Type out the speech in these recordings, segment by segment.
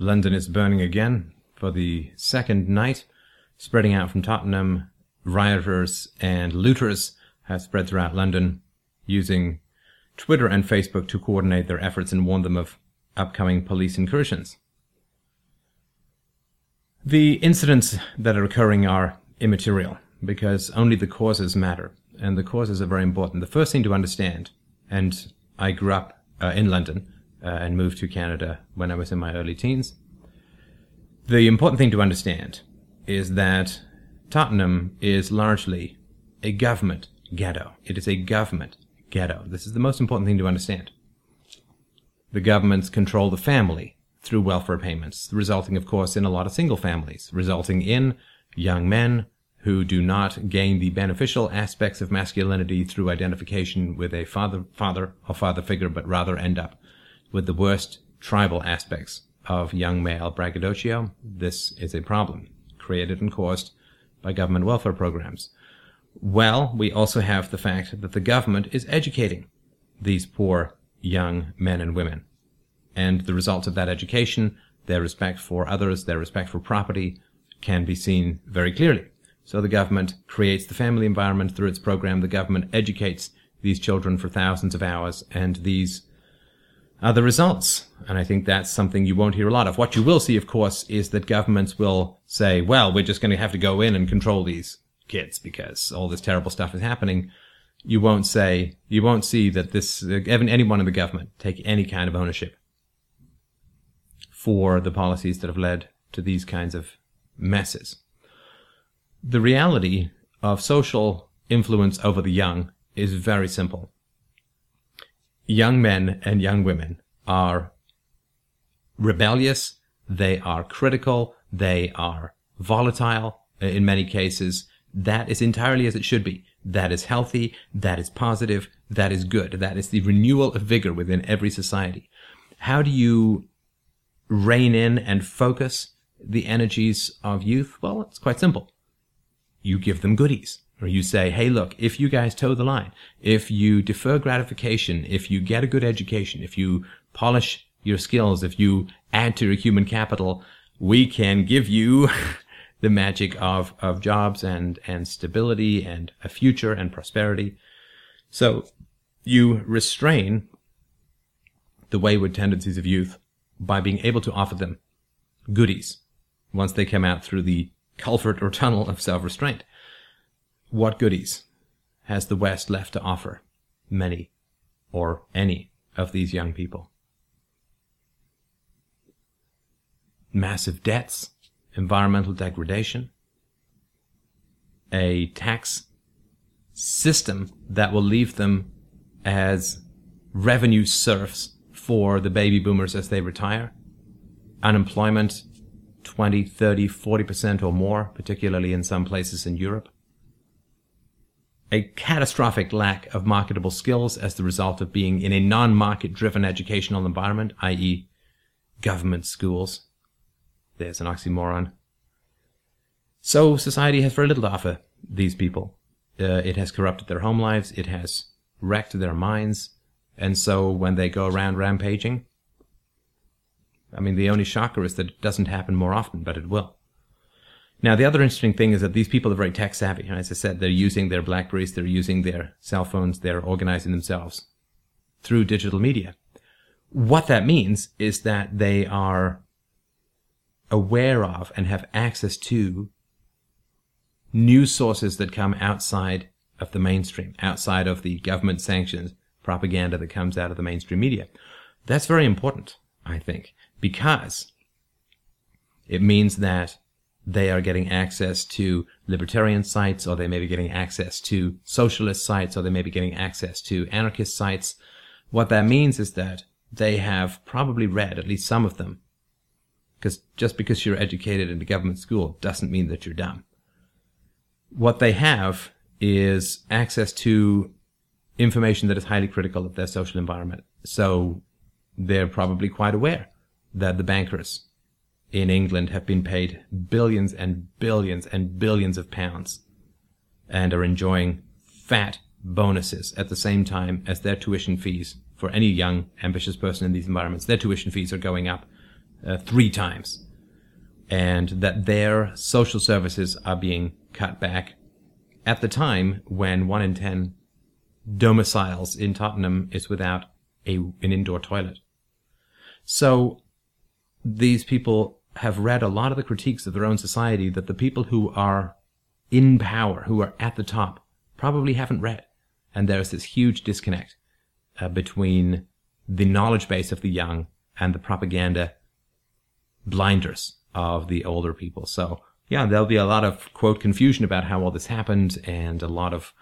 London is burning again for the second night, spreading out from Tottenham. Rioters and looters have spread throughout London, using Twitter and Facebook to coordinate their efforts and warn them of upcoming police incursions. The incidents that are occurring are immaterial, because only the causes matter, and the causes are very important. The first thing to understand, and I grew up in London and moved to Canada when I was in my early teens, the important thing to understand is that Tottenham is largely a government ghetto. It is a government ghetto. This is the most important thing to understand. The governments control the family through welfare payments, resulting, of course, in a lot of single families, resulting in young men who do not gain the beneficial aspects of masculinity through identification with a father figure, but rather end up with the worst tribal aspects of young male braggadocio. This is a problem created and caused by government welfare programs. Well, we also have the fact that the government is educating these poor young men and women. And the results of that education, their respect for others, their respect for property, can be seen very clearly. So the government creates the family environment through its program. The government educates these children for thousands of hours, and these are the results. And I think that's something you won't hear a lot of. What you will see, of course, is that governments will say, well, we're just going to have to go in and control these kids because all this terrible stuff is happening. You won't see that this, even anyone in the government, take any kind of ownership for the policies that have led to these kinds of messes. The reality of social influence over the young is very simple. Young men and young women are rebellious, they are critical, they are volatile in many cases. That is entirely as it should be. That is healthy, that is positive, that is good. That is the renewal of vigor within every society. How do you rein in and focus the energies of youth? Well, it's quite simple. You give them goodies. Or you say, hey, look, if you guys toe the line, if you defer gratification, if you get a good education, if you polish your skills, if you add to your human capital, we can give you the magic of jobs and stability and a future and prosperity. So you restrain the wayward tendencies of youth by being able to offer them goodies once they come out through the culvert or tunnel of self-restraint. What goodies has the West left to offer many or any of these young people? Massive debts, environmental degradation, a tax system that will leave them as revenue serfs for the baby boomers as they retire, unemployment 20, 30, 40% or more, particularly in some places in Europe, a catastrophic lack of marketable skills as the result of being in a non-market-driven educational environment, i.e. government schools. There's an oxymoron. So society has very little to offer these people. It has corrupted their home lives. It has wrecked their minds. And so when they go around rampaging, the only shocker is that it doesn't happen more often, but it will. Now, the other interesting thing is that these people are very tech-savvy. And as I said, they're using their Blackberries, they're using their cell phones, they're organizing themselves through digital media. What that means is that they are aware of and have access to news sources that come outside of the mainstream, outside of the government-sanctioned propaganda that comes out of the mainstream media. That's very important, I think, because it means that they are getting access to libertarian sites, or they may be getting access to socialist sites, or they may be getting access to anarchist sites. What that means is that they have probably read, at least some of them, because just because you're educated in a government school doesn't mean that you're dumb. What they have is access to information that is highly critical of their social environment. So they're probably quite aware that the bankers in England have been paid billions and billions and billions of pounds and are enjoying fat bonuses at the same time as their tuition fees for any young, ambitious person in these environments. Their tuition fees are going up three times, and that their social services are being cut back at the time when 1 in 10 domiciles in Tottenham is without an indoor toilet. So these people have read a lot of the critiques of their own society that the people who are in power, who are at the top, probably haven't read. And there's this huge disconnect between the knowledge base of the young and the propaganda blinders of the older people. So, yeah, there'll be a lot of, quote, confusion about how all this happened, and a lot of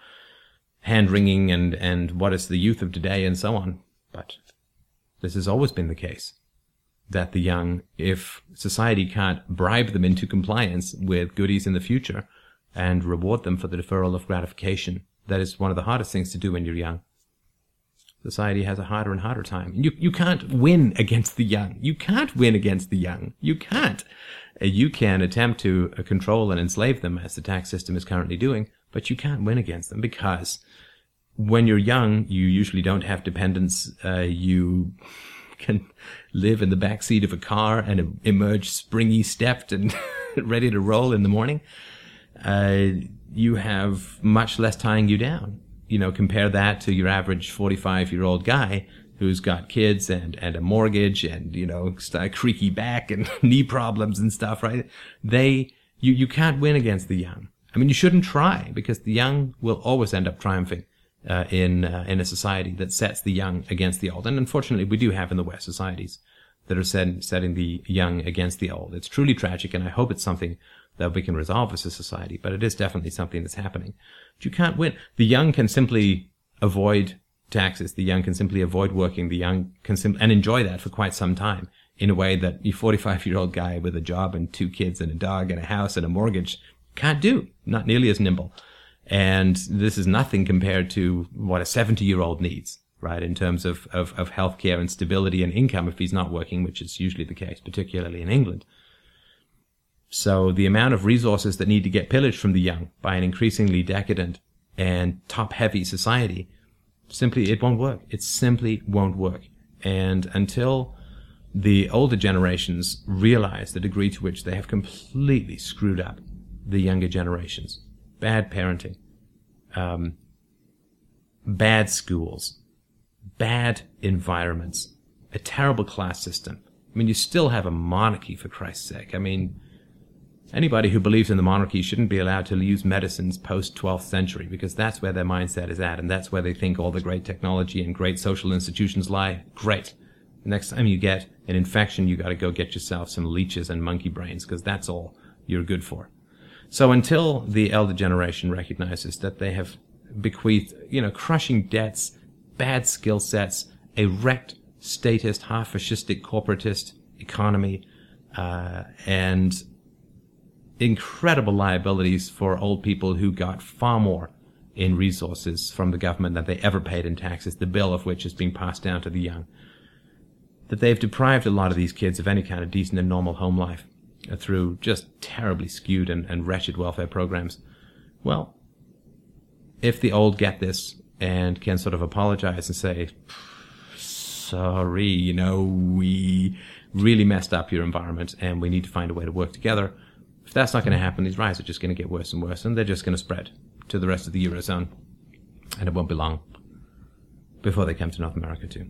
hand-wringing and what is the youth of today and so on. But this has always been the case, that the young, if society can't bribe them into compliance with goodies in the future and reward them for the deferral of gratification, that is one of the hardest things to do when you're young. Society has a harder and harder time. You can't win against the young. You can't win against the young. You can't. You can attempt to control and enslave them, as the tax system is currently doing, but you can't win against them, because when you're young, you usually don't have dependents. You can live in the backseat of a car and emerge springy-stepped and ready to roll in the morning. You have much less tying you down. You know, compare that to your average 45-year-old guy who's got kids and a mortgage and, you know, creaky back and knee problems and stuff, right? You can't win against the young. I mean, you shouldn't try, because the young will always end up triumphing in a society that sets the young against the old. And unfortunately, we do have in the West societies that are setting the young against the old. It's truly tragic, and I hope it's something that we can resolve as a society, but it is definitely something that's happening. But you can't win. The young can simply avoid taxes. The young can simply avoid working. The young can and enjoy that for quite some time in a way that your 45-year-old guy with a job and 2 kids and a dog and a house and a mortgage can't do. Not nearly as nimble. And this is nothing compared to what a 70-year-old needs, right, in terms of healthcare and stability and income if he's not working, which is usually the case, particularly in England. So the amount of resources that need to get pillaged from the young by an increasingly decadent and top-heavy society, simply it won't work. It simply won't work. And until the older generations realize the degree to which they have completely screwed up the younger generations, bad parenting, bad schools, bad environments, a terrible class system. I mean, you still have a monarchy, for Christ's sake. I mean, anybody who believes in the monarchy shouldn't be allowed to use medicines post-12th century, because that's where their mindset is at, and that's where they think all the great technology and great social institutions lie. Great. The next time you get an infection, you got to go get yourself some leeches and monkey brains, because that's all you're good for. So until the elder generation recognizes that they have bequeathed, you know, crushing debts, bad skill sets, a wrecked statist, half-fascistic, corporatist economy, and incredible liabilities for old people who got far more in resources from the government than they ever paid in taxes, the bill of which is being passed down to the young, that they've deprived a lot of these kids of any kind of decent and normal home life through just terribly skewed and wretched welfare programs. Well, if the old get this and can sort of apologize and say, sorry, you know, we really messed up your environment and we need to find a way to work together. If that's not going to happen, these riots are just going to get worse and worse, and they're just going to spread to the rest of the Eurozone, and it won't be long before they come to North America too.